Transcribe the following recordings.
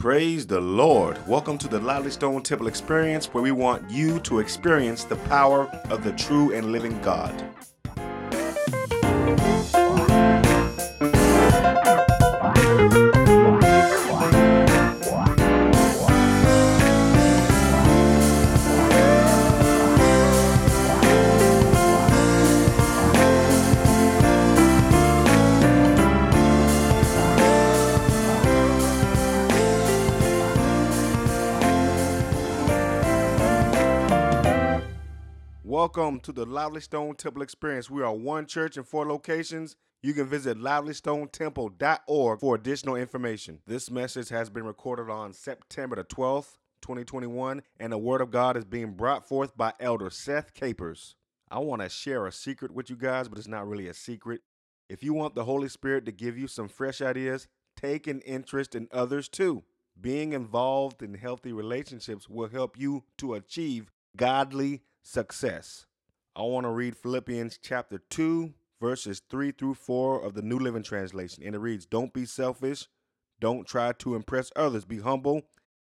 Praise the Lord. Welcome to the Lively Stone Temple Experience, where we want you to experience the power of the true and living God. Welcome to the Lively Stone Temple Experience. We are one church in four locations. You can visit livelystonetemple.org for additional information. This message has been recorded on September the 12th, 2021, and the Word of God is being brought forth by Elder Seth Capers. I want to share a secret with you guys, but it's not really a secret. If you want the Holy Spirit to give you some fresh ideas, take an interest in others too. Being involved in healthy relationships will help you to achieve godly success. I want to read Philippians chapter 2, verses 3 through 4 of the New Living Translation. And it reads, "Don't be selfish. Don't try to impress others. Be humble,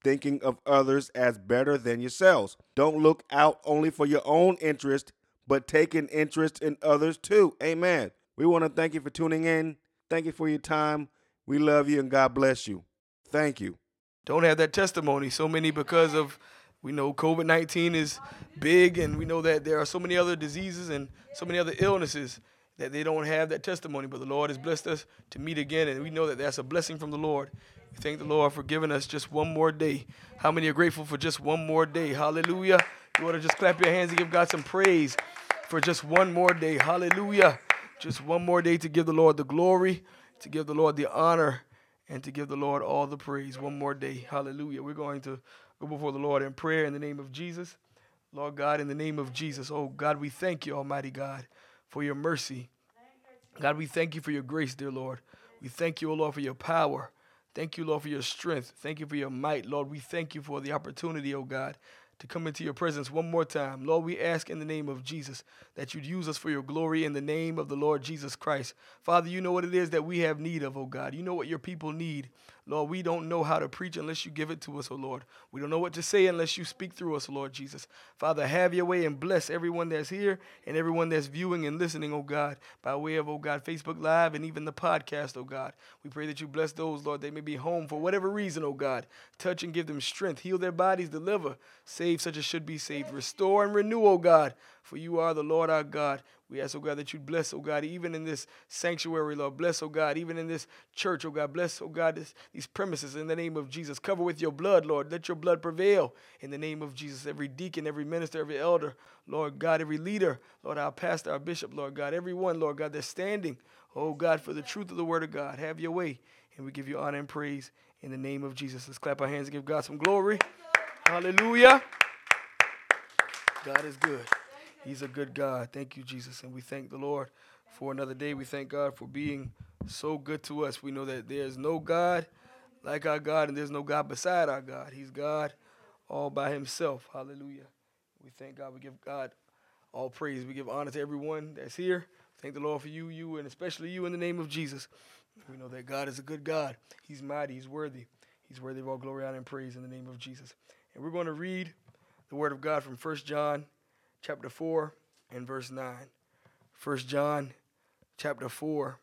thinking of others as better than yourselves. Don't look out only for your own interest, but take an interest in others too." Amen. We want to thank you for tuning in. Thank you for your time. We love you and God bless you. Thank you. Don't have that testimony. So many, because of we know COVID-19 is big, and we know that there are so many other diseases and so many other illnesses that they don't have that testimony. But the Lord has blessed us to meet again, and we know that that's a blessing from the Lord. We thank the Lord for giving us just one more day. How many are grateful for just one more day? Hallelujah. You ought to just clap your hands and give God some praise for just one more day. Hallelujah. Just one more day to give the Lord the glory, to give the Lord the honor, and to give the Lord all the praise. One more day. Hallelujah. We're going to go before the Lord in prayer in the name of Jesus. Lord God, in the name of Jesus, oh God, we thank you, Almighty God, for your mercy. God, we thank you for your grace, dear Lord. We thank you, oh Lord, for your power. Thank you, Lord, for your strength. Thank you for your might, Lord. We thank you for the opportunity, oh God, to come into your presence one more time. Lord, we ask in the name of Jesus that you'd use us for your glory in the name of the Lord Jesus Christ. Father, you know what it is that we have need of, oh God. You know what your people need. Lord, we don't know how to preach unless you give it to us, oh Lord. We don't know what to say unless you speak through us, Lord Jesus. Father, have your way and bless everyone that's here and everyone that's viewing and listening, oh God, by way of, oh God, Facebook Live and even the podcast, oh God. We pray that you bless those, Lord. They may be home for whatever reason, oh God. Touch and give them strength. Heal their bodies. Deliver. Save such as should be saved. Restore and renew, O God, for you are the Lord our God. We ask, O God, that you bless, O God, even in this sanctuary, Lord. Bless, O God, even in this church, O God. Bless, O God, these premises in the name of Jesus. Cover with your blood, Lord. Let your blood prevail in the name of Jesus. Every deacon, every minister, every elder, Lord God, every leader, Lord, our pastor, our bishop, Lord God, everyone, Lord God, that's standing, O God, for the truth of the word of God. Have your way, and we give you honor and praise in the name of Jesus. Let's clap our hands and give God some glory. Hallelujah. God is good. He's a good God. Thank you, Jesus. And we thank the Lord for another day. We thank God for being so good to us. We know that there's no God like our God, and there's no God beside our God. He's God all by himself. Hallelujah. We thank God. We give God all praise. We give honor to everyone that's here. Thank the Lord for you, and especially you in the name of Jesus. We know that God is a good God. He's mighty. He's worthy. He's worthy of all glory, honor, and praise in the name of Jesus. And we're going to read the word of God from 1 John chapter 4 and verse 9. 1 John chapter 4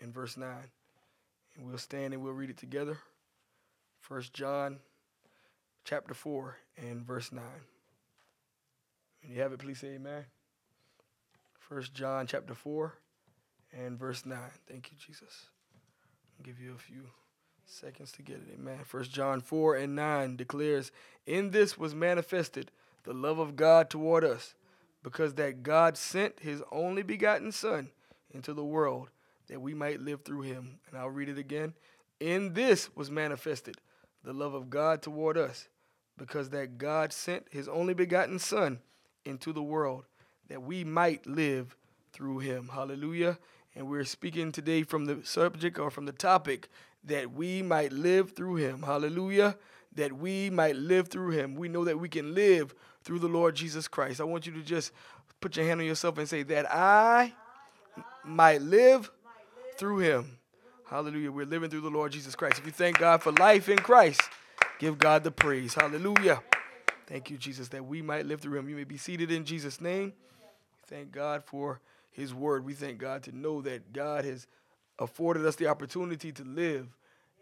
and verse 9. And we'll stand and we'll read it together. 1 John chapter 4 and verse 9. When you have it, please say amen. 1 John chapter 4 and verse 9. Thank you, Jesus. I'll give you a few seconds to get it, amen. 1 John 4 and 9 declares, "In this was manifested the love of God toward us, because that God sent his only begotten Son into the world, that we might live through him." And I'll read it again. "In this was manifested the love of God toward us, because that God sent his only begotten Son into the world, that we might live through him." Hallelujah. And we're speaking today from the subject, or from the topic, that we might live through him. Hallelujah. That we might live through him. We know that we can live through the Lord Jesus Christ. I want you to just put your hand on yourself and say, "That I might live through him." Hallelujah. We're living through the Lord Jesus Christ. If you thank God for life in Christ, Give God the praise. Hallelujah. Thank you, Jesus, that we might live through him. You may be seated in Jesus' name. Thank God for his word. We thank God to know that God has afforded us the opportunity to live.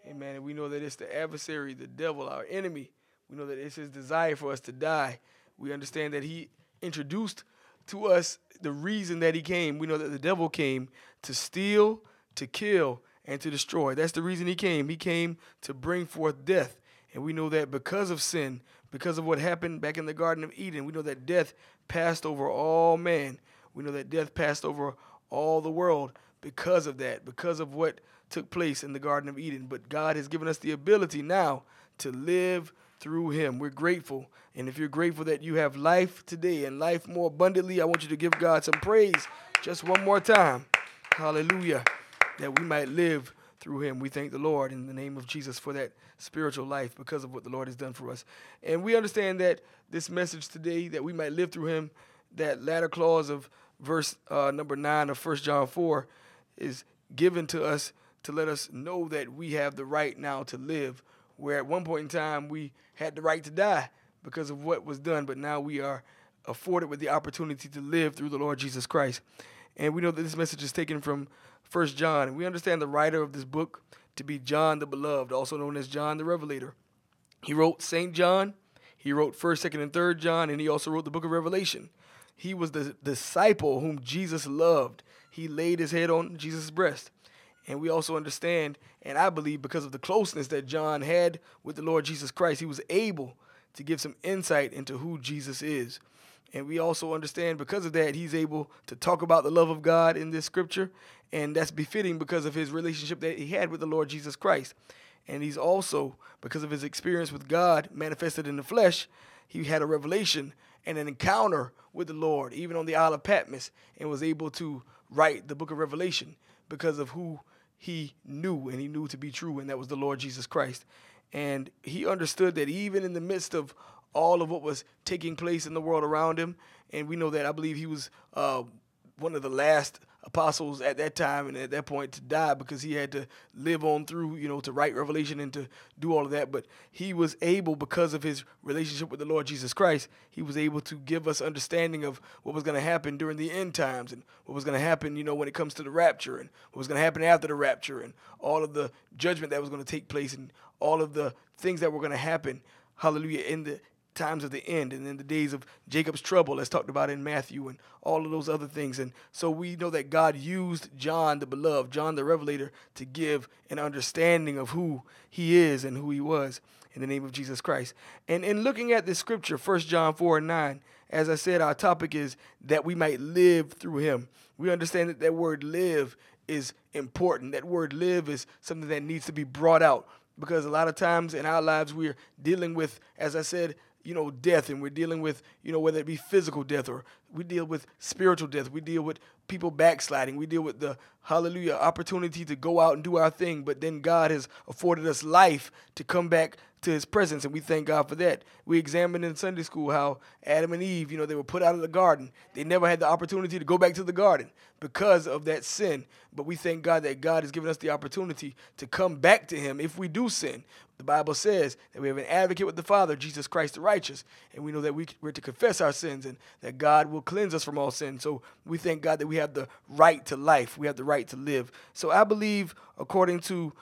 Amen. And we know that it's the adversary, the devil, our enemy. We know that it's his desire for us to die. We understand that he introduced to us the reason that he came. We know that the devil came to steal, to kill, and to destroy. That's the reason he came. He came to bring forth death. And we know that because of sin, because of what happened back in the Garden of Eden, we know that death passed over all man. We know that death passed over all the world because of that, because of what took place in the Garden of Eden. But God has given us the ability now to live through him. We're grateful. And if you're grateful that you have life today and life more abundantly, I want you to give God some praise just one more time. Hallelujah. That we might live through him. We thank the Lord in the name of Jesus for that spiritual life because of what the Lord has done for us. And we understand that this message today, that we might live through him, that latter clause of verse number 9 of 1 John 4 is given to us to let us know that we have the right now to live, where at one point in time we had the right to die because of what was done, but now we are afforded with the opportunity to live through the Lord Jesus Christ. And we know that this message is taken from 1 John, and we understand the writer of this book to be John the Beloved, also known as John the Revelator. He wrote St. John, he wrote 1st, 2nd, and 3rd John, and he also wrote the book of Revelation. He was the disciple whom Jesus loved. He laid his head on Jesus' breast. And we also understand, and I believe because of the closeness that John had with the Lord Jesus Christ, he was able to give some insight into who Jesus is. And we also understand because of that, he's able to talk about the love of God in this scripture. And that's befitting because of his relationship that he had with the Lord Jesus Christ. And he's also, because of his experience with God manifested in the flesh, he had a revelation and an encounter with the Lord, even on the Isle of Patmos, and was able to write the book of Revelation because of who he knew, and he knew to be true, and that was the Lord Jesus Christ. And he understood that even in the midst of all of what was taking place in the world around him. And we know that I believe he was one of the last apostles at that time and at that point to die because he had to live on through, to write Revelation and to do all of that. But he was able, because of his relationship with the Lord Jesus Christ, he was able to give us understanding of what was going to happen during the end times and what was going to happen, when it comes to the rapture and what was going to happen after the rapture and all of the judgment that was going to take place and all of the things that were going to happen, hallelujah, in the times of the end and in the days of Jacob's trouble as talked about in Matthew and all of those other things. And so we know that God used John the Beloved, John the Revelator, to give an understanding of who he is and who he was in the name of Jesus Christ. And in looking at this scripture, 1 John 4:9, as I said, our topic is that we might live through him. We understand that that word live is important. That word live is something that needs to be brought out because a lot of times in our lives we're dealing with, as I said, death, and we're dealing with, whether it be physical death or we deal with spiritual death. We deal with people backsliding. We deal with the, hallelujah, opportunity to go out and do our thing. But then God has afforded us life to come back to his presence, and we thank God for that. We examined in Sunday school how Adam and Eve, they were put out of the garden. They never had the opportunity to go back to the garden because of that sin. But we thank God that God has given us the opportunity to come back to him if we do sin. The Bible says that we have an advocate with the Father, Jesus Christ the righteous, and we know that we're to confess our sins and that God will cleanse us from all sin. So we thank God that we have the right to life. We have the right to live. So I believe, according to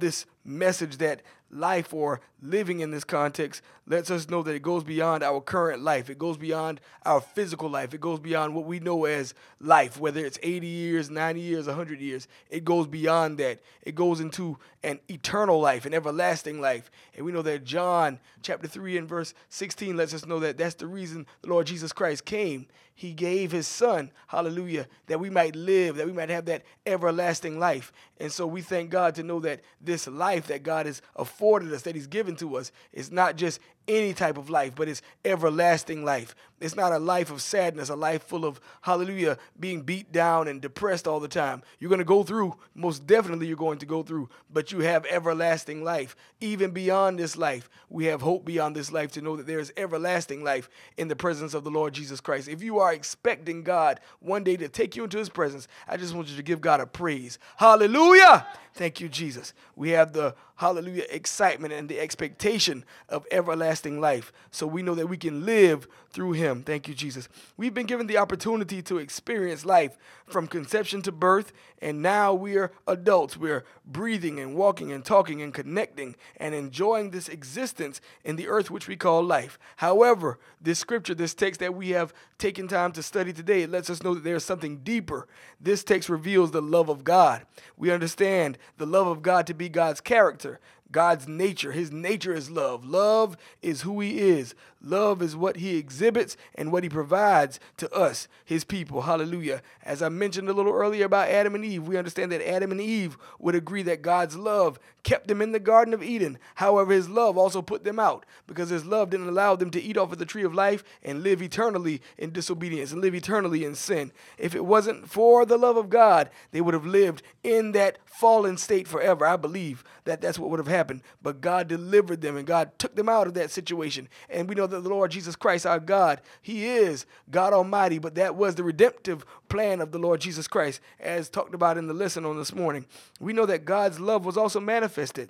this message, that life or living in this context lets us know that it goes beyond our current life. It goes beyond our physical life. It goes beyond what we know as life, whether it's 80 years, 90 years, 100 years. It goes beyond that. It goes into an eternal life, an everlasting life. And we know that John chapter 3 and verse 16 lets us know that that's the reason the Lord Jesus Christ came. He gave his son, hallelujah, that we might live, that we might have that everlasting life. And so we thank God to know that this life that God has afforded us, that he's given to us, is not just any type of life, but it's everlasting life. It's not a life of sadness, a life full of, hallelujah, being beat down and depressed all the time. You're going to go through, most definitely you're going to go through, but you have everlasting life. Even beyond this life, we have hope beyond this life to know that there is everlasting life in the presence of the Lord Jesus Christ. If you are expecting God one day to take you into his presence, I just want you to give God a praise. Hallelujah! Thank you, Jesus. We have the hallelujah, excitement and the expectation of everlasting life. So we know that we can live through him. Thank you, Jesus. We've been given the opportunity to experience life from conception to birth, and now we are adults. We're breathing and walking and talking and connecting and enjoying this existence in the earth which we call life. However, this scripture, this text that we have taken time to study today, it lets us know that there's something deeper. This text reveals the love of God. We understand the love of God to be God's character, God's nature. His nature is love. Love is who he is. Love is what he exhibits and what he provides to us, his people. Hallelujah. As I mentioned a little earlier about Adam and Eve, we understand that Adam and Eve would agree that God's love kept them in the Garden of Eden. However, his love also put them out, because his love didn't allow them to eat off of the tree of life and live eternally in disobedience and live eternally in sin. If it wasn't for the love of God, they would have lived in that fallen state forever. I believe that that's what would have happened. But God delivered them and God took them out of that situation. And we know that the Lord Jesus Christ, our God, he is God Almighty, but that was the redemptive plan of the Lord Jesus Christ, as talked about in the lesson on this morning. We know that God's love was also manifested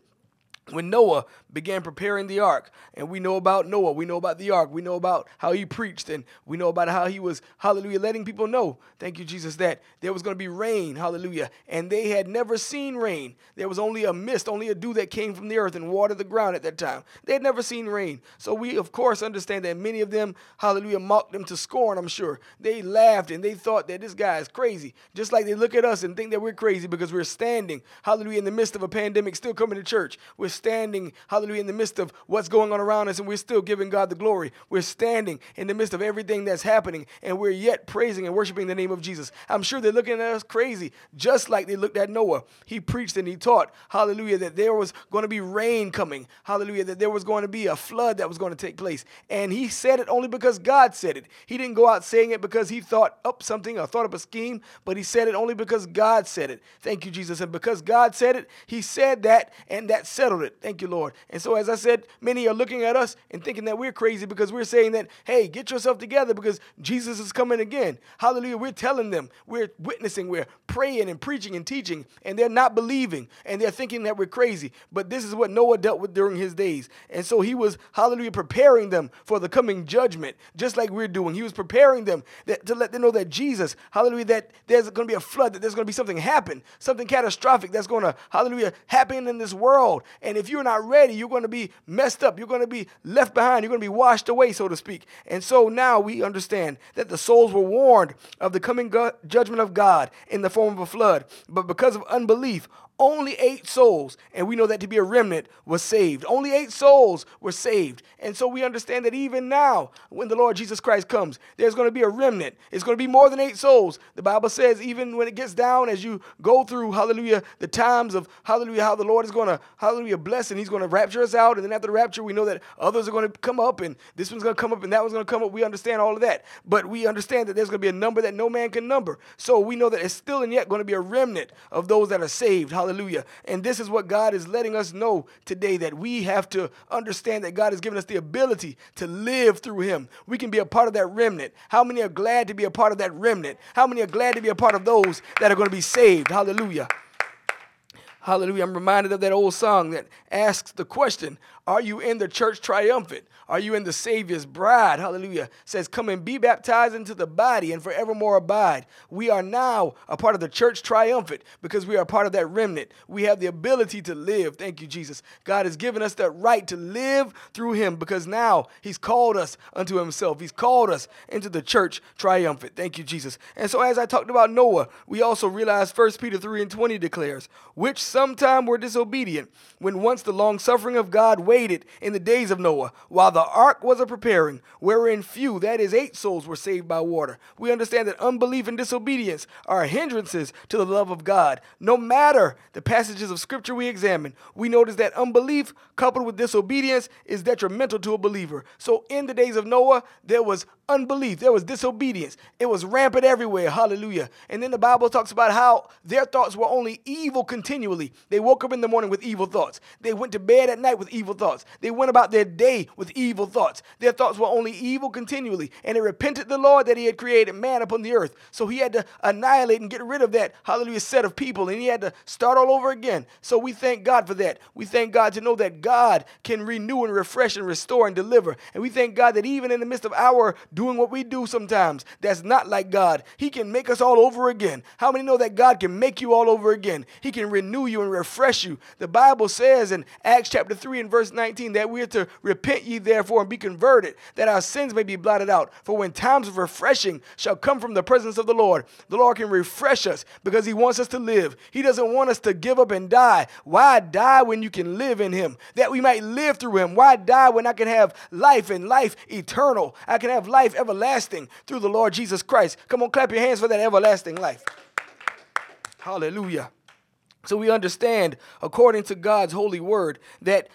when Noah began preparing the ark. And we know about Noah, we know about the ark, we know about how he preached, and we know about how he was, hallelujah, letting people know, thank you, Jesus, that there was going to be rain, hallelujah, and they had never seen rain. There was only a mist, only a dew that came from the earth and watered the ground at that time. They had never seen rain. So we, of course, understand that many of them, hallelujah, mocked them to scorn, I'm sure. They laughed and they thought that this guy is crazy, just like they look at us and think that we're crazy because we're standing, hallelujah, in the midst of a pandemic, still coming to church. We're standing, hallelujah, in the midst of what's going on around us, and we're still giving God the glory. We're standing in the midst of everything that's happening, and we're yet praising and worshiping the name of Jesus. I'm sure they're looking at us crazy, just like they looked at Noah. He preached and he taught, hallelujah, that there was going to be rain coming, hallelujah, that there was going to be a flood that was going to take place. And he said it only because God said it. He didn't go out saying it because he thought up something or thought up a scheme, but he said it only because God said it. Thank you, Jesus. And because God said it, he said that, and that settled it. Thank you, Lord. And so, as I said, many are looking at us and thinking that we're crazy because we're saying that, hey, get yourself together because Jesus is coming again. Hallelujah. We're telling them, we're witnessing, we're praying and preaching and teaching, and they're not believing, and they're thinking that we're crazy. But this is what Noah dealt with during his days. And so he was, hallelujah, preparing them for the coming judgment, just like we're doing. He was preparing them to let them know that Jesus, hallelujah, that there's going to be a flood, that there's going to be something happen, something catastrophic that's going to, hallelujah, happen in this world. And if you're not ready, you're going to be messed up. You're going to be left behind. You're going to be washed away, so to speak. And so now we understand that the souls were warned of the coming judgment of God in the form of a flood. But because of unbelief, only 8 souls, and we know that to be a remnant, was saved. Only 8 souls were saved. And so we understand that even now, when the Lord Jesus Christ comes, there's going to be a remnant. It's going to be more than 8 souls. The Bible says even when it gets down, as you go through, hallelujah, the times of, hallelujah, how the Lord is going to, hallelujah, bless, and he's going to rapture us out. And then after the rapture, we know that others are going to come up, and this one's going to come up, and that one's going to come up. We understand all of that. But we understand that there's going to be a number that no man can number. So we know that it's still and yet going to be a remnant of those that are saved. Hallelujah. And this is what God is letting us know today, that we have to understand that God has given us the ability to live through him. We can be a part of that remnant. How many are glad to be a part of that remnant? How many are glad to be a part of those that are going to be saved? Hallelujah. Hallelujah. I'm reminded of that old song that asks the question, are you in the church triumphant? Are you in the Savior's bride? Hallelujah. Says, come and be baptized into the body and forevermore abide. We are now a part of the church triumphant because we are a part of that remnant. We have the ability to live. Thank you, Jesus. God has given us that right to live through him because now he's called us unto himself. He's called us into the church triumphant. Thank you, Jesus. And so as I talked about Noah, we also realize 1 Peter 3:20 declares, which sometime were disobedient when once the long suffering of God waited in the days of Noah while the ark was a preparing, wherein few, that is 8 souls, were saved by water. We understand that unbelief and disobedience are hindrances to the love of God. No matter the passages of scripture we examine, we notice that unbelief coupled with disobedience is detrimental to a believer. So in the days of Noah, there was unbelief. There was disobedience. It was rampant everywhere. Hallelujah. And then the Bible talks about how their thoughts were only evil continually. They woke up in the morning with evil thoughts. They went to bed at night with evil thoughts. thoughts. They went about their day with evil thoughts. Their thoughts were only evil continually. And it repented the Lord that he had created man upon the earth. So he had to annihilate and get rid of that, hallelujah, set of people. And he had to start all over again. So we thank God for that. We thank God to know that God can renew and refresh and restore and deliver. And we thank God that even in the midst of our doing what we do sometimes, that's not like God. He can make us all over again. How many know that God can make you all over again? He can renew you and refresh you. The Bible says in Acts chapter 3 and verse 19 that we are to repent ye therefore and be converted, that our sins may be blotted out. For when times of refreshing shall come from the presence of the Lord can refresh us because he wants us to live. He doesn't want us to give up and die. Why die when you can live in him? That we might live through him. Why die when I can have life and life eternal? I can have life everlasting through the Lord Jesus Christ. Come on, clap your hands for that everlasting life. Hallelujah. So we understand, according to God's holy word, that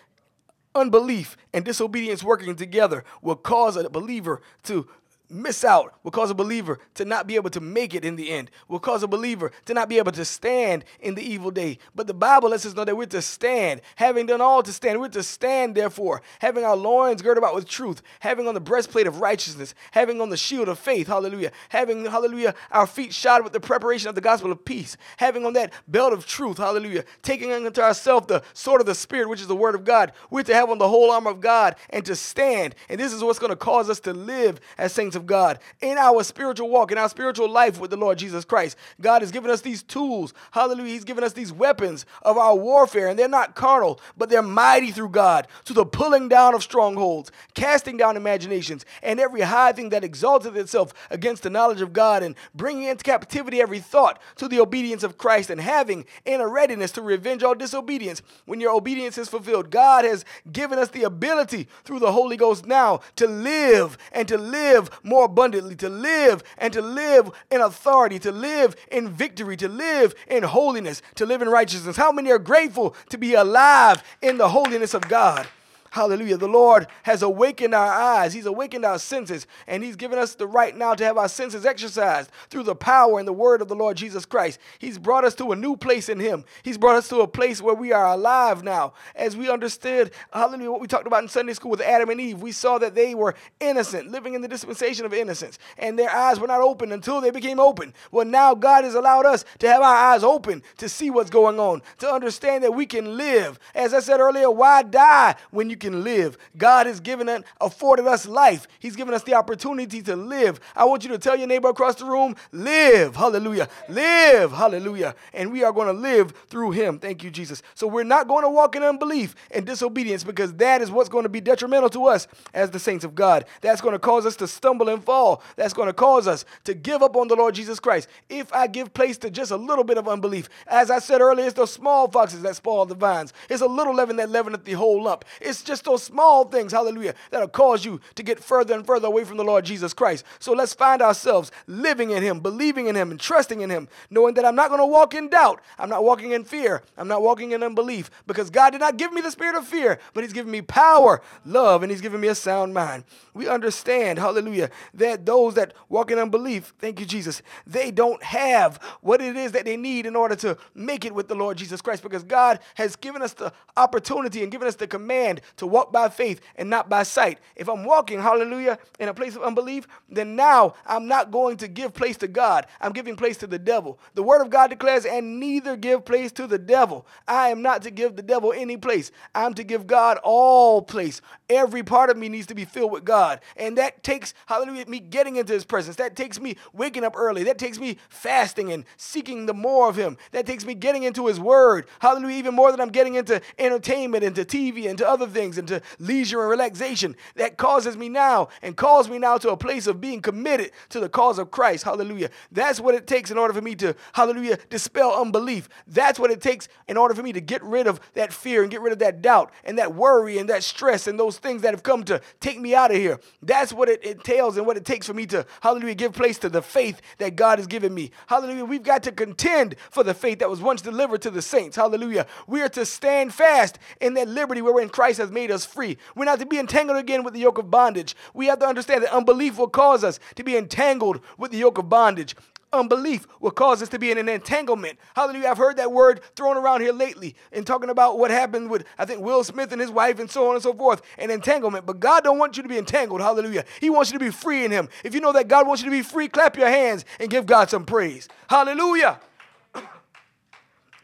unbelief and disobedience working together will cause a believer to miss out, will cause a believer to not be able to make it in the end, will cause a believer to not be able to stand in the evil day. But the Bible lets us know that we're to stand, having done all to stand. We're to stand, therefore, having our loins girded about with truth, having on the breastplate of righteousness, having on the shield of faith, hallelujah, having, hallelujah, our feet shod with the preparation of the gospel of peace, having on that belt of truth, hallelujah, taking unto ourselves the sword of the Spirit, which is the word of God. We're to have on the whole armor of God and to stand. And this is what's going to cause us to live as saints of God in our spiritual walk, in our spiritual life with the Lord Jesus Christ. God has given us these tools. Hallelujah. He's given us these weapons of our warfare, and they're not carnal, but they're mighty through God to the pulling down of strongholds, casting down imaginations, and every high thing that exalted itself against the knowledge of God, and bringing into captivity every thought to the obedience of Christ, and having in a readiness to revenge all disobedience when your obedience is fulfilled. God has given us the ability through the Holy Ghost now to live and to live more abundantly, to live and to live in authority, to live in victory, to live in holiness, to live in righteousness. How many are grateful to be alive in the holiness of God? Hallelujah. The Lord has awakened our eyes. He's awakened our senses, and he's given us the right now to have our senses exercised through the power and the word of the Lord Jesus Christ. He's brought us to a new place in him. He's brought us to a place where we are alive now. As we understood, hallelujah, what we talked about in Sunday school with Adam and Eve, we saw that they were innocent, living in the dispensation of innocence, and their eyes were not open until they became open. Well, now God has allowed us to have our eyes open to see what's going on, to understand that we can live. As I said earlier, why die when you can live? God has given and afforded us life. He's given us the opportunity to live. I want you to tell your neighbor across the room, live, hallelujah, live, hallelujah. And we are going to live through him. Thank you, Jesus. So we're not going to walk in unbelief and disobedience, because that is what's going to be detrimental to us as the saints of God. That's going to cause us to stumble and fall. That's going to cause us to give up on the Lord Jesus Christ. If I give place to just a little bit of unbelief, as I said earlier, it's those small foxes that spoil the vines. It's a little leaven that leaveneth the whole lump. It's just those small things, hallelujah, that'll cause you to get further and further away from the Lord Jesus Christ. So let's find ourselves living in him, believing in him, and trusting in him, knowing that I'm not going to walk in doubt. I'm not walking in fear. I'm not walking in unbelief, because God did not give me the spirit of fear, but he's given me power, love, and he's given me a sound mind. We understand, hallelujah, that those that walk in unbelief, thank you, Jesus, they don't have what it is that they need in order to make it with the Lord Jesus Christ, because God has given us the opportunity and given us the command to walk by faith and not by sight. If I'm walking, hallelujah, in a place of unbelief, then now I'm not going to give place to God. I'm giving place to the devil. The word of God declares, and neither give place to the devil. I am not to give the devil any place. I'm to give God all place. Every part of me needs to be filled with God. And that takes, hallelujah, me getting into his presence. That takes me waking up early. That takes me fasting and seeking the more of him. That takes me getting into his word. Hallelujah, even more than I'm getting into entertainment, into TV, into other things, into leisure and relaxation. That causes me now and calls me now to a place of being committed to the cause of Christ. Hallelujah. That's what it takes in order for me to, hallelujah, dispel unbelief. That's what it takes in order for me to get rid of that fear and get rid of that doubt and that worry and that stress and those things that have come to take me out of here. That's what it entails and what it takes for me to, hallelujah, give place to the faith that God has given me. Hallelujah. We've got to contend for the faith that was once delivered to the saints. Hallelujah. We are to stand fast in that liberty wherein Christ has made us free. We're not to be entangled again with the yoke of bondage. We have to understand that unbelief will cause us to be entangled with the yoke of bondage. Unbelief will cause us to be in an entanglement. Hallelujah. I've heard that word thrown around here lately in talking about what happened with, I think, Will Smith and his wife and so on and so forth, an entanglement. But God don't want you to be entangled. Hallelujah. He wants you to be free in him. If you know that God wants you to be free, clap your hands and give God some praise. Hallelujah.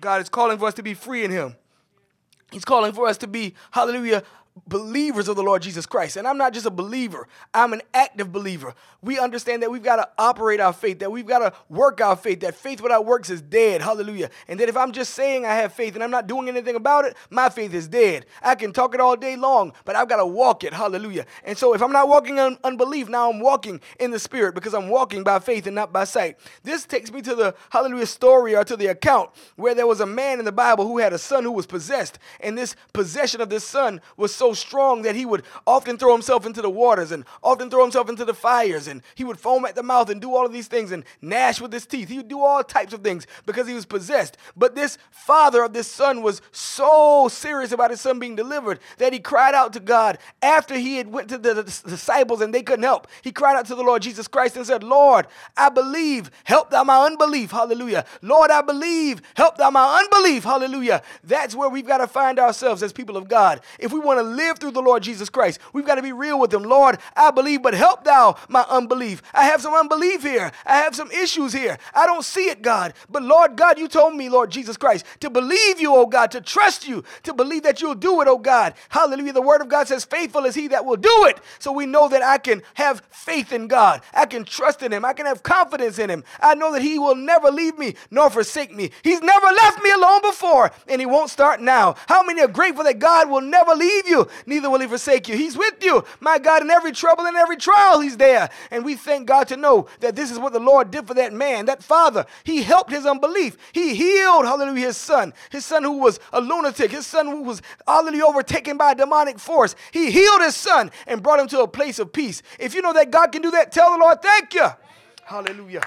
God is calling for us to be free in him. He's calling for us to be, hallelujah, believers of the Lord Jesus Christ. And I'm not just a believer. I'm an active believer. We understand that we've got to operate our faith, that we've got to work our faith, that faith without works is dead. Hallelujah. And that if I'm just saying I have faith and I'm not doing anything about it, my faith is dead. I can talk it all day long, but I've got to walk it. Hallelujah. And so if I'm not walking in unbelief, now I'm walking in the Spirit because I'm walking by faith and not by sight. This takes me to the, hallelujah, story or to the account where there was a man in the Bible who had a son who was possessed. And this possession of this son was so strong that he would often throw himself into the waters and often throw himself into the fires, and he would foam at the mouth and do all of these things and gnash with his teeth. He would do all types of things because he was possessed. But this father of this son was so serious about his son being delivered that he cried out to God after he had went to the disciples and they couldn't help. He cried out to the Lord Jesus Christ and said, Lord, I believe, help thou my unbelief. Hallelujah. Lord, I believe, help thou my unbelief. Hallelujah. That's where we've got to find ourselves as people of God. If we want to live through the Lord Jesus Christ, we've got to be real with him. Lord, I believe, but help thou my unbelief. I have some unbelief here. I have some issues here. I don't see it, God. But Lord God, you told me, Lord Jesus Christ, to believe you, oh God, to trust you, to believe that you'll do it, oh God. Hallelujah. The word of God says, faithful is he that will do it. So we know that I can have faith in God. I can trust in him. I can have confidence in him. I know that he will never leave me nor forsake me. He's never left me alone before, and he won't start now. How many are grateful that God will never leave you? Neither will he forsake you. He's with you. My God, in every trouble and every trial, he's there. And we thank God to know that this is what the Lord did for that man, that father. He helped his unbelief. He healed, hallelujah, his son who was a lunatic, his son who was, hallelujah, overtaken by a demonic force. He healed his son and brought him to a place of peace. If you know that God can do that, tell the Lord, thank you. Hallelujah.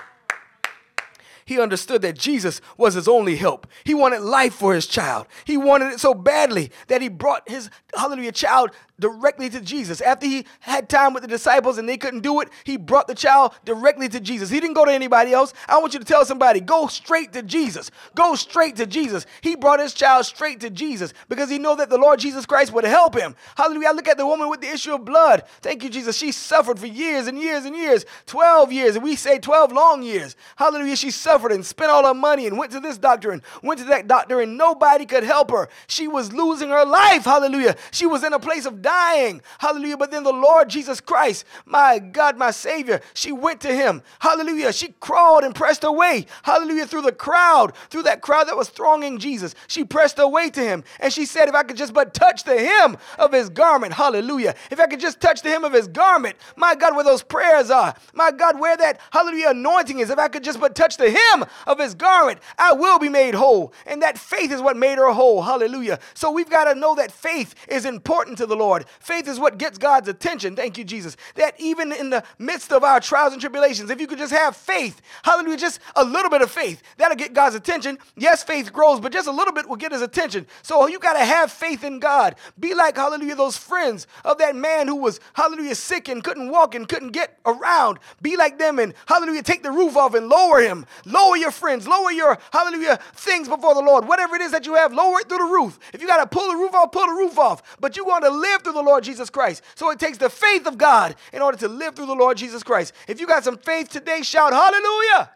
He understood that Jesus was his only help. He wanted life for his child. He wanted it so badly that he brought his, hallelujah, child directly to Jesus. After he had time with the disciples and they couldn't do it, he brought the child directly to Jesus. He didn't go to anybody else. I want you to tell somebody, go straight to Jesus. Go straight to Jesus. He brought his child straight to Jesus because he knew that the Lord Jesus Christ would help him. Hallelujah. I look at the woman with the issue of blood. Thank you, Jesus. She suffered for years and years and years, 12 years. And we say 12 long years. Hallelujah. She suffered and spent all her money and went to this doctor and went to that doctor and nobody could help her. She was losing her life. Hallelujah. She was in a place of dying. Hallelujah. But then the Lord Jesus Christ, my God, my Savior, she went to him. Hallelujah. She crawled and pressed her way. Hallelujah. Through the crowd, through that crowd that was thronging Jesus. She pressed her way to him. And she said, if I could just but touch the hem of his garment. Hallelujah. If I could just touch the hem of his garment. My God, where those prayers are. My God, where that, hallelujah, anointing is. If I could just but touch the hem of his garment, I will be made whole. And that faith is what made her whole. Hallelujah. So we've got to know that faith is important to the Lord. Faith is what gets God's attention. Thank you, Jesus. That even in the midst of our trials and tribulations, if you could just have faith, hallelujah, just a little bit of faith, that'll get God's attention. Yes, faith grows, but just a little bit will get his attention. So you got to have faith in God. Be like, hallelujah, those friends of that man who was, hallelujah, sick and couldn't walk and couldn't get around. Be like them and, hallelujah, take the roof off and lower him. Lower your friends. Lower your, hallelujah, things before the Lord. Whatever it is that you have, lower it through the roof. If you got to pull the roof off, pull the roof off. But you want to live through the Lord Jesus Christ. So it takes the faith of God in order to live through the Lord Jesus Christ. If you got some faith today, shout hallelujah.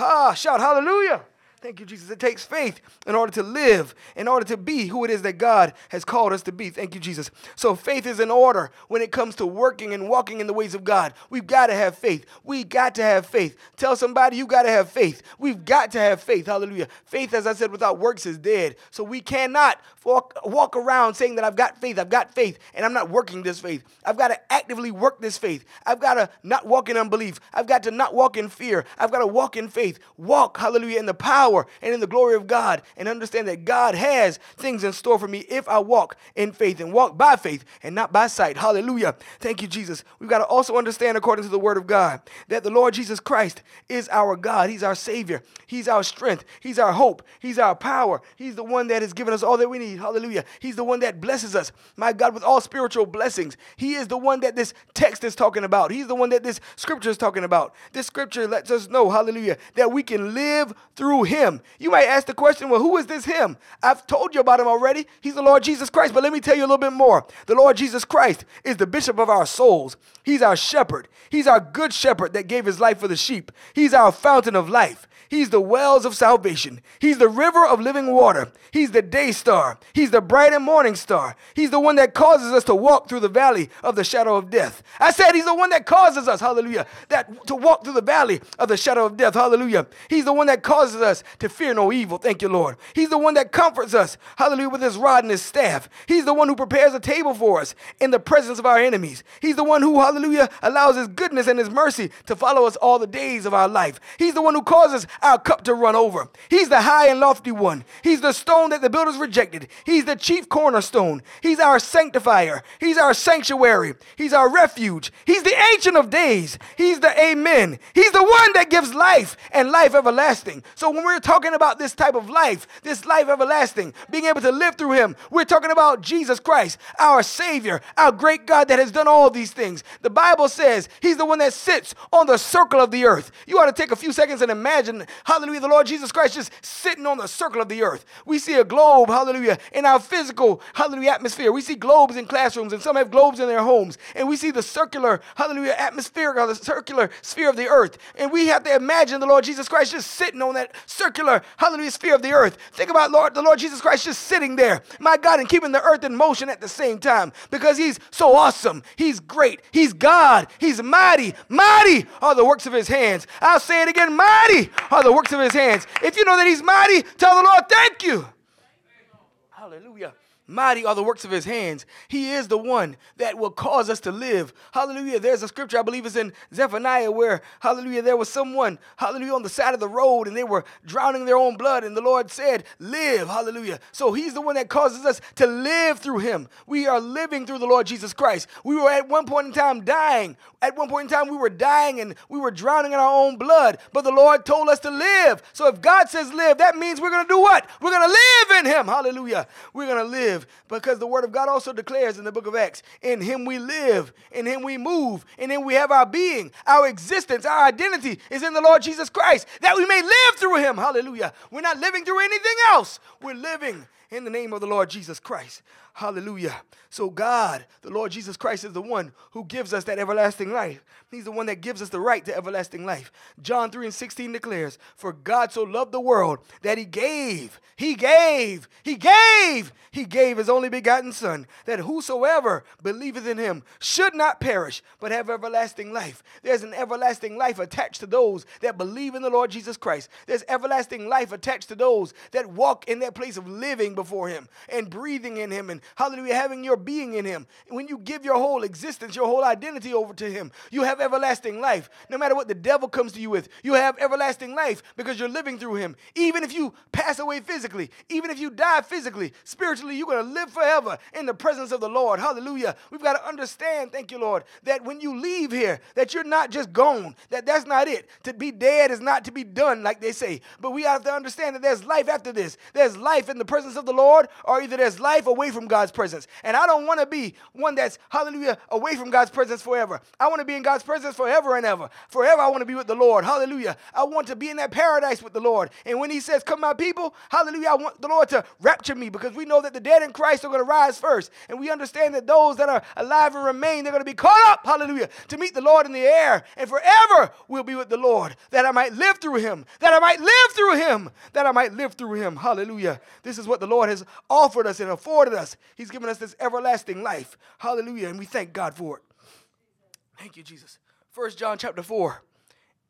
Ah, shout hallelujah. Thank you, Jesus. It takes faith in order to live, in order to be who it is that God has called us to be. Thank you, Jesus. So faith is in order when it comes to working and walking in the ways of God. We've got to have faith. We got to have faith. Tell somebody you got to have faith. We've got to have faith. Hallelujah. Faith, as I said, without works is dead. So we cannot walk around saying that I've got faith, and I'm not working this faith. I've got to actively work this faith. I've got to not walk in unbelief. I've got to not walk in fear. I've got to walk in faith. Walk, hallelujah, in the power power and in the glory of God, and understand that God has things in store for me if I walk in faith and walk by faith and not by sight. Hallelujah. Thank you, Jesus. We've got to also understand, according to the word of God, that the Lord Jesus Christ is our God. He's our Savior. He's our strength. He's our hope. He's our power. He's the one that has given us all that we need. Hallelujah. He's the one that blesses us, my God, with all spiritual blessings. He is the one that this text is talking about. He's the one that this scripture is talking about. This scripture lets us know, hallelujah, that we can live through him. You might ask the question, well, who is this him? I've told you about him already. He's the Lord Jesus Christ. But let me tell you a little bit more. The Lord Jesus Christ is the bishop of our souls. He's our shepherd. He's our good shepherd that gave his life for the sheep. He's our fountain of life. He's the wells of salvation. He's the river of living water. He's the day star. He's the bright and morning star. He's the one that causes us to walk through the valley of the shadow of death. I said he's the one that causes us, hallelujah, that to walk through the valley of the shadow of death, hallelujah. He's the one that causes us to fear no evil, thank you, Lord. He's the one that comforts us, hallelujah, with his rod and his staff. He's the one who prepares a table for us in the presence of our enemies. He's the one who, hallelujah, allows his goodness and his mercy to follow us all the days of our life. He's the one who causes our cup to run over. He's the high and lofty one. He's the stone that the builders rejected. He's the chief cornerstone. He's our sanctifier. He's our sanctuary. He's our refuge. He's the Ancient of Days. He's the Amen. He's the one that gives life and life everlasting. So when we're talking about this type of life, this life everlasting, being able to live through him, we're talking about Jesus Christ, our Savior, our great God that has done all these things. The Bible says he's the one that sits on the circle of the earth. You ought to take a few seconds and imagine, hallelujah, the Lord Jesus Christ just sitting on the circle of the earth. We see a globe, hallelujah, in our physical, hallelujah, atmosphere. We see globes in classrooms, and some have globes in their homes. And we see the circular, hallelujah, atmospheric, or the circular sphere of the earth. And we have to imagine the Lord Jesus Christ just sitting on that circular, hallelujah, sphere of the earth. Think about the Lord Jesus Christ just sitting there, my God, and keeping the earth in motion at the same time, because he's so awesome. He's great. He's God. He's mighty. Mighty are the works of his hands. I'll say it again. Mighty are the works of his hands. If you know that he's mighty, tell the Lord, thank you. Hallelujah. Mighty are the works of his hands. He is the one that will cause us to live. Hallelujah. There's a scripture, I believe it's in Zephaniah, where, hallelujah, there was someone, hallelujah, on the side of the road, and they were drowning their own blood, and the Lord said, live. Hallelujah. So he's the one that causes us to live through him. We are living through the Lord Jesus Christ. We were at one point in time dying. At one point in time, we were dying, and we were drowning in our own blood, but the Lord told us to live. So if God says live, that means we're going to do what? We're going to live in him. Hallelujah. We're going to live. Because the word of God also declares in the book of Acts, in him we live, in him we move, in him we have our being. Our existence, our identity is in the Lord Jesus Christ, that we may live through him. Hallelujah. We're not living through anything else. We're living in the name of the Lord Jesus Christ. Hallelujah. So God, the Lord Jesus Christ, is the one who gives us that everlasting life. He's the one that gives us the right to everlasting life. John 3:16 declares, for God so loved the world that he gave his only begotten son, that whosoever believeth in him should not perish, but have everlasting life. There's an everlasting life attached to those that believe in the Lord Jesus Christ. There's everlasting life attached to those that walk in that place of living before him and breathing in him and, hallelujah, having your being in him. When you give your whole existence, your whole identity over to him, you have everlasting life. No matter what the devil comes to you with, you have everlasting life because you're living through him. Even if you pass away physically, even if you die physically, spiritually, you're going to live forever in the presence of the Lord. Hallelujah. We've got to understand, thank you, Lord, that when you leave here, that you're not just gone, that that's not it. To be dead is not to be done, like they say. But we have to understand that there's life after this. There's life in the presence of the Lord, or either there's life away from God's presence. And I don't want to be one that's, hallelujah, away from God's presence forever. I want to be in God's presence forever and ever. Forever I want to be with the Lord. Hallelujah. I want to be in that paradise with the Lord. And when he says, come my people, hallelujah, I want the Lord to rapture me, because we know that the dead in Christ are going to rise first. And we understand that those that are alive and remain, they're going to be caught up, hallelujah, to meet the Lord in the air. And forever we'll be with the Lord, that I might live through him, that I might live through him, that I might live through him. Hallelujah. This is what the Lord has offered us and afforded us. He's given us this everlasting life. Hallelujah. And we thank God for it. Thank you, Jesus. 1 John chapter 4,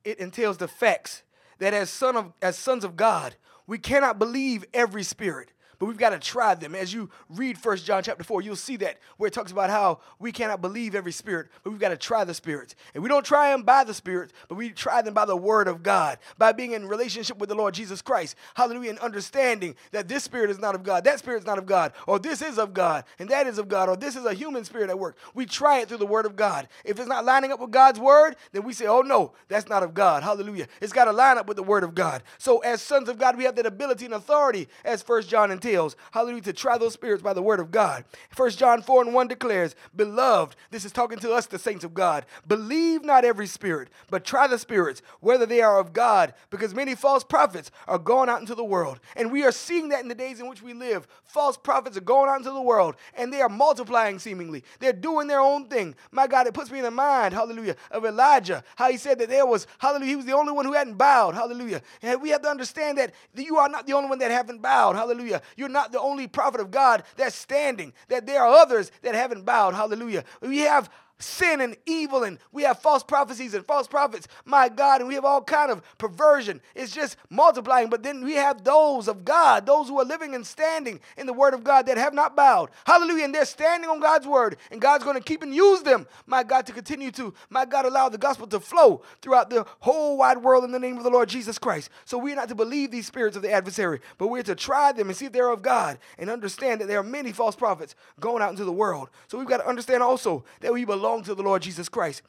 it entails the facts that as sons of God, we cannot believe every spirit, but we've got to try them. As you read 1 John chapter 4, you'll see that where it talks about how we cannot believe every spirit, but we've got to try the spirits. And we don't try them by the spirit, but we try them by the word of God, by being in relationship with the Lord Jesus Christ. Hallelujah. And understanding that this spirit is not of God, that spirit is not of God, or this is of God, and that is of God, or this is a human spirit at work. We try it through the word of God. If it's not lining up with God's word, then we say, oh no, that's not of God. Hallelujah. It's got to line up with the word of God. So as sons of God, we have that ability and authority, as 1 John entails, hallelujah, to try those spirits by the word of God. 1 John 4:1 declares, beloved, this is talking to us, the saints of God, believe not every spirit, but try the spirits, whether they are of God, because many false prophets are going out into the world. And we are seeing that in the days in which we live. False prophets are going out into the world, and they are multiplying seemingly. They're doing their own thing. My God, it puts me in the mind, hallelujah, of Elijah, how he said that there was, hallelujah, he was the only one who hadn't bowed, hallelujah. And we have to understand that you are not the only one that haven't bowed, hallelujah. You're not the only prophet of God that's standing, that there are others that haven't bowed, hallelujah. We have sin and evil, and we have false prophecies and false prophets, my God, and we have all kind of perversion. It's just multiplying, but then we have those of God, those who are living and standing in the word of God that have not bowed. Hallelujah, and they're standing on God's word, and God's going to keep and use them, my God, to continue to, my God, allow the gospel to flow throughout the whole wide world in the name of the Lord Jesus Christ. So we're not to believe these spirits of the adversary, but we're to try them and see if they're of God, and understand that there are many false prophets going out into the world. So we've got to understand also that we belong to the Lord Jesus Christ.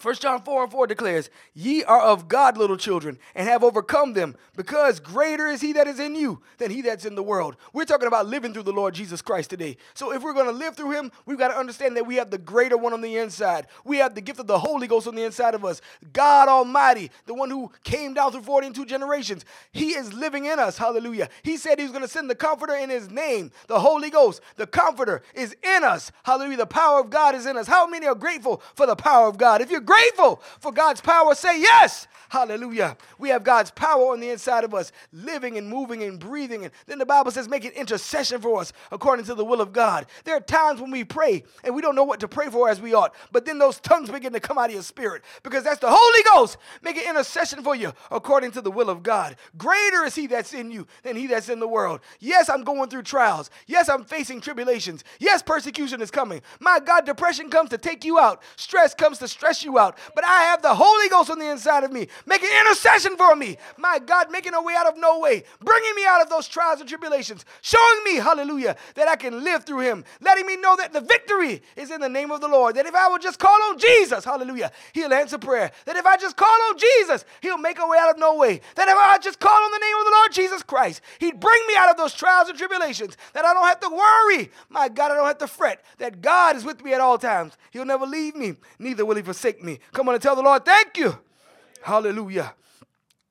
1 John 4:4 declares, ye are of God, little children, and have overcome them, because greater is he that is in you than he that's in the world. We're talking about living through the Lord Jesus Christ today. So if we're going to live through him, we've got to understand that we have the greater one on the inside. We have the gift of the Holy Ghost on the inside of us. God Almighty, the one who came down through 42 generations, he is living in us. Hallelujah. He said he was going to send the Comforter in his name, the Holy Ghost. The Comforter is in us. Hallelujah. The power of God is in us. How many are grateful for the power of God? If you're grateful for God's power, say yes. Hallelujah. We have God's power on the inside of us, living and moving and breathing. And then the Bible says, make an intercession for us according to the will of God. There are times when we pray and we don't know what to pray for as we ought, but then those tongues begin to come out of your spirit, because that's the Holy Ghost making intercession for you according to the will of God. Greater is he that's in you than he that's in the world. Yes, I'm going through trials. Yes, I'm facing tribulations. Yes, persecution is coming. My God, depression comes to take you out. Stress comes to stress you out, but I have the Holy Ghost on the inside of me, making intercession for me. My God, making a way out of no way, bringing me out of those trials and tribulations, showing me, hallelujah, that I can live through him, letting me know that the victory is in the name of the Lord, that if I will just call on Jesus, hallelujah, he'll answer prayer, that if I just call on Jesus, he'll make a way out of no way, that if I just call on the name of the Lord Jesus Christ, he'd bring me out of those trials and tribulations, that I don't have to worry, my God, I don't have to fret, that God is with me at all times. He'll never leave me, neither will he forsake me. Come on and tell the Lord, thank you. Hallelujah.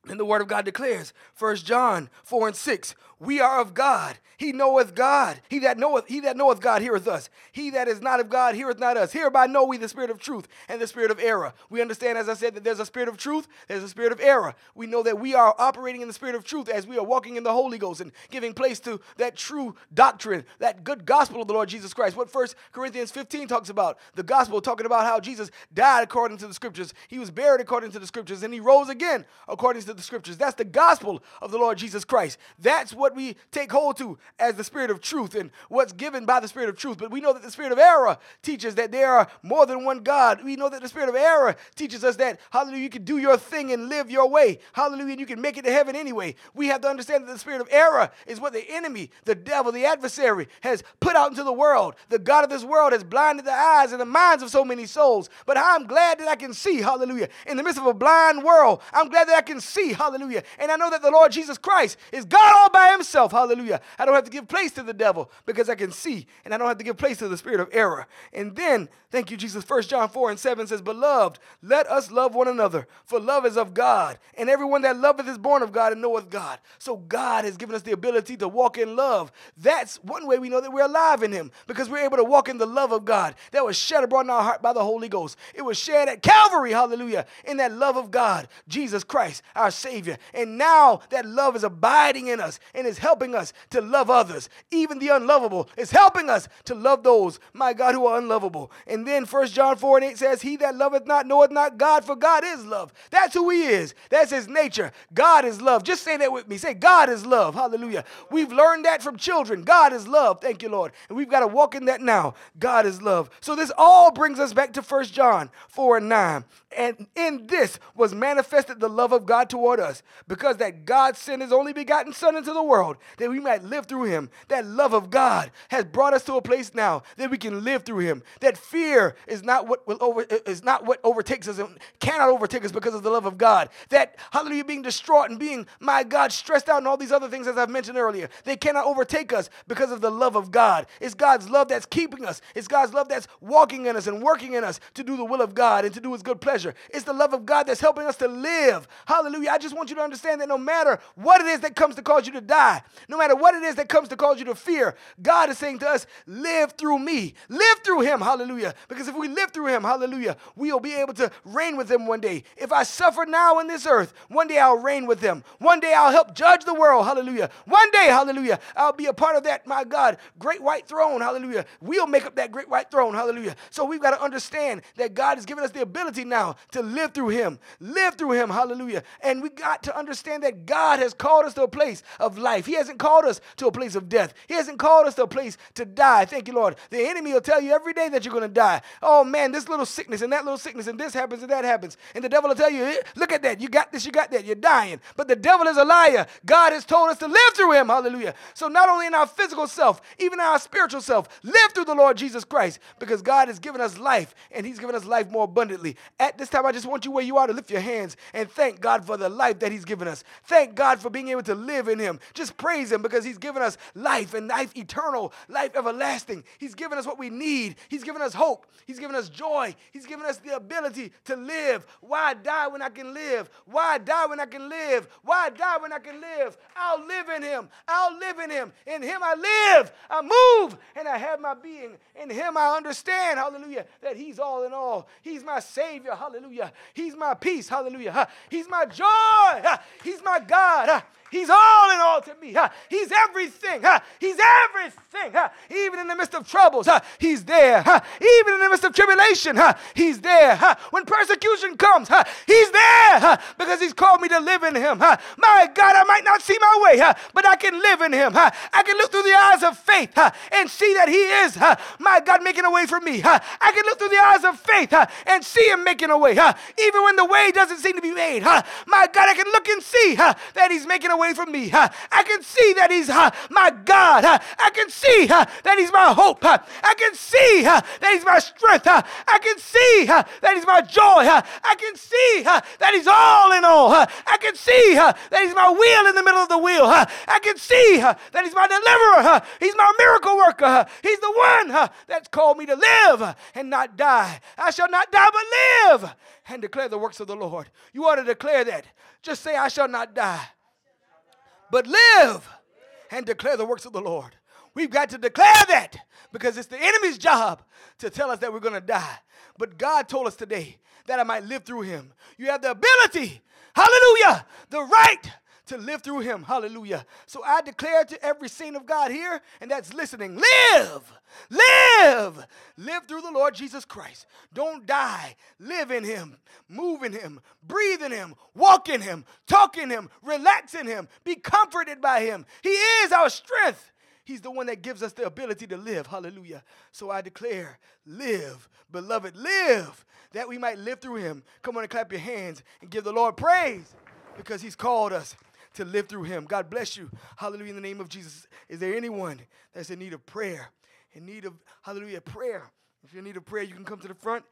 And the word of God declares, 1 John 4:6, we are of God. He knoweth God. He that knoweth God heareth us. He that is not of God heareth not us. Hereby know we the spirit of truth and the spirit of error. We understand, as I said, that there's a spirit of truth, there's a spirit of error. We know that we are operating in the spirit of truth as we are walking in the Holy Ghost and giving place to that true doctrine, that good gospel of the Lord Jesus Christ. What 1 Corinthians 15 talks about, the gospel, talking about how Jesus died according to the scriptures. He was buried according to the scriptures, and he rose again according to the scriptures. That's the gospel of the Lord Jesus Christ. That's what we take hold to as the spirit of truth and what's given by the spirit of truth. But we know that the spirit of error teaches that there are more than one God. We know that the spirit of error teaches us that, hallelujah, you can do your thing and live your way. Hallelujah, and you can make it to heaven anyway. We have to understand that the spirit of error is what the enemy, the devil, the adversary has put out into the world. The God of this world has blinded the eyes and the minds of so many souls. But I'm glad that I can see, hallelujah, in the midst of a blind world. I'm glad that I can see, hallelujah, and I know that the Lord Jesus Christ is God all by himself. Hallelujah. I don't have to give place to the devil because I can see, and I don't have to give place to the spirit of error. And then, thank you, Jesus, 1 John 4:7 says, beloved, let us love one another, for love is of God, and everyone that loveth is born of God and knoweth God. So God has given us the ability to walk in love. That's one way we know that we're alive in him, because we're able to walk in the love of God that was shed abroad in our heart by the Holy Ghost. It was shared at Calvary, hallelujah, in that love of God, Jesus Christ, our Savior. And now that love is abiding in us, and is helping us to love others, even the unlovable. It's helping us to love those, my God, who are unlovable. And then 1 John 4:8 says, he that loveth not knoweth not God, for God is love. That's who he is. That's his nature. God is love. Just say that with me. Say, God is love. Hallelujah. We've learned that from children. God is love. Thank you, Lord. And we've got to walk in that now. God is love. So this all brings us back to 1 John 4:9. And in this was manifested the love of God toward us, because that God sent his only begotten Son into the world, that we might live through him. That love of God has brought us to a place now that we can live through him. That fear is not what overtakes us and cannot overtake us, because of the love of God. That, hallelujah, being distraught and being, my God, stressed out and all these other things, as I've mentioned earlier, they cannot overtake us because of the love of God. It's God's love that's keeping us. It's God's love that's walking in us and working in us to do the will of God and to do his good pleasure. It's the love of God that's helping us to live. Hallelujah. I just want you to understand that no matter what it is that comes to cause you to die, no matter what it is that comes to cause you to fear, God is saying to us, live through me. Live through him, hallelujah. Because if we live through him, hallelujah, we'll be able to reign with him one day. If I suffer now in this earth, one day I'll reign with him. One day I'll help judge the world, hallelujah. One day, hallelujah, I'll be a part of that, my God, great white throne, hallelujah. We'll make up that great white throne, hallelujah. So we've got to understand that God has given us the ability now to live through him. Live through him, hallelujah. And we got to understand that God has called us to a place of life. He hasn't called us to a place of death. He hasn't called us to a place to die. Thank you, Lord. The enemy will tell you every day that you're going to die. Oh, man, this little sickness and that little sickness and this happens and that happens. And the devil will tell you, look at that. You got this, you got that. You're dying. But the devil is a liar. God has told us to live through him. Hallelujah. So not only in our physical self, even our spiritual self, live through the Lord Jesus Christ, because God has given us life and he's given us life more abundantly. At this time, I just want you where you are to lift your hands and thank God for the life that he's given us. Thank God for being able to live in him. Just praise him, because he's given us life, and life eternal, life everlasting. He's given us what we need. He's given us hope. He's given us joy. He's given us the ability to live. Why die when I can live? Why die when I can live? Why die when I can live? I'll live in him. I'll live in him. In him I live, I move, and I have my being. In him I understand, hallelujah, that he's all in all. He's my Savior, hallelujah. He's my peace, hallelujah. He's my joy. He's my God. He's all in all to me. He's everything. He's everything. Even in the midst of troubles, he's there. Even in the midst of tribulation, he's there. When persecution comes, he's there, because he's called me to live in him. My God, I might not see my way, but I can live in him. I can look through the eyes of faith and see that he is, my God, making a way for me. I can look through the eyes of faith and see him making a way. Even when the way doesn't seem to be made, my God, I can look and see that he's making a way from me. I can see that he's my God. I can see that he's my hope. I can see that he's my strength. I can see that he's my joy. I can see that he's all in all. I can see that he's my wheel in the middle of the wheel. I can see that he's my deliverer. He's my miracle worker. He's the one that's called me to live and not die. I shall not die but live and declare the works of the Lord. You ought to declare that. Just say, I shall not die, but live and declare the works of the Lord. We've got to declare that, because it's the enemy's job to tell us that we're going to die. But God told us today that I might live through him. You have the ability, hallelujah, the right to live through him, hallelujah. So I declare to every saint of God here, and that's listening, live through the Lord Jesus Christ. Don't die. Live in him, move in him, breathe in him, walk in him, talk in him, relax in him, be comforted by him. He is our strength. He's the one that gives us the ability to live, hallelujah. So I declare, live, beloved, live, that we might live through him. Come on and clap your hands and give the Lord praise, because he's called us to live through him. God bless you. Hallelujah. In the name of Jesus. Is there anyone that's in need of prayer? In need of, hallelujah, prayer? If you're in need of prayer, you can come to the front.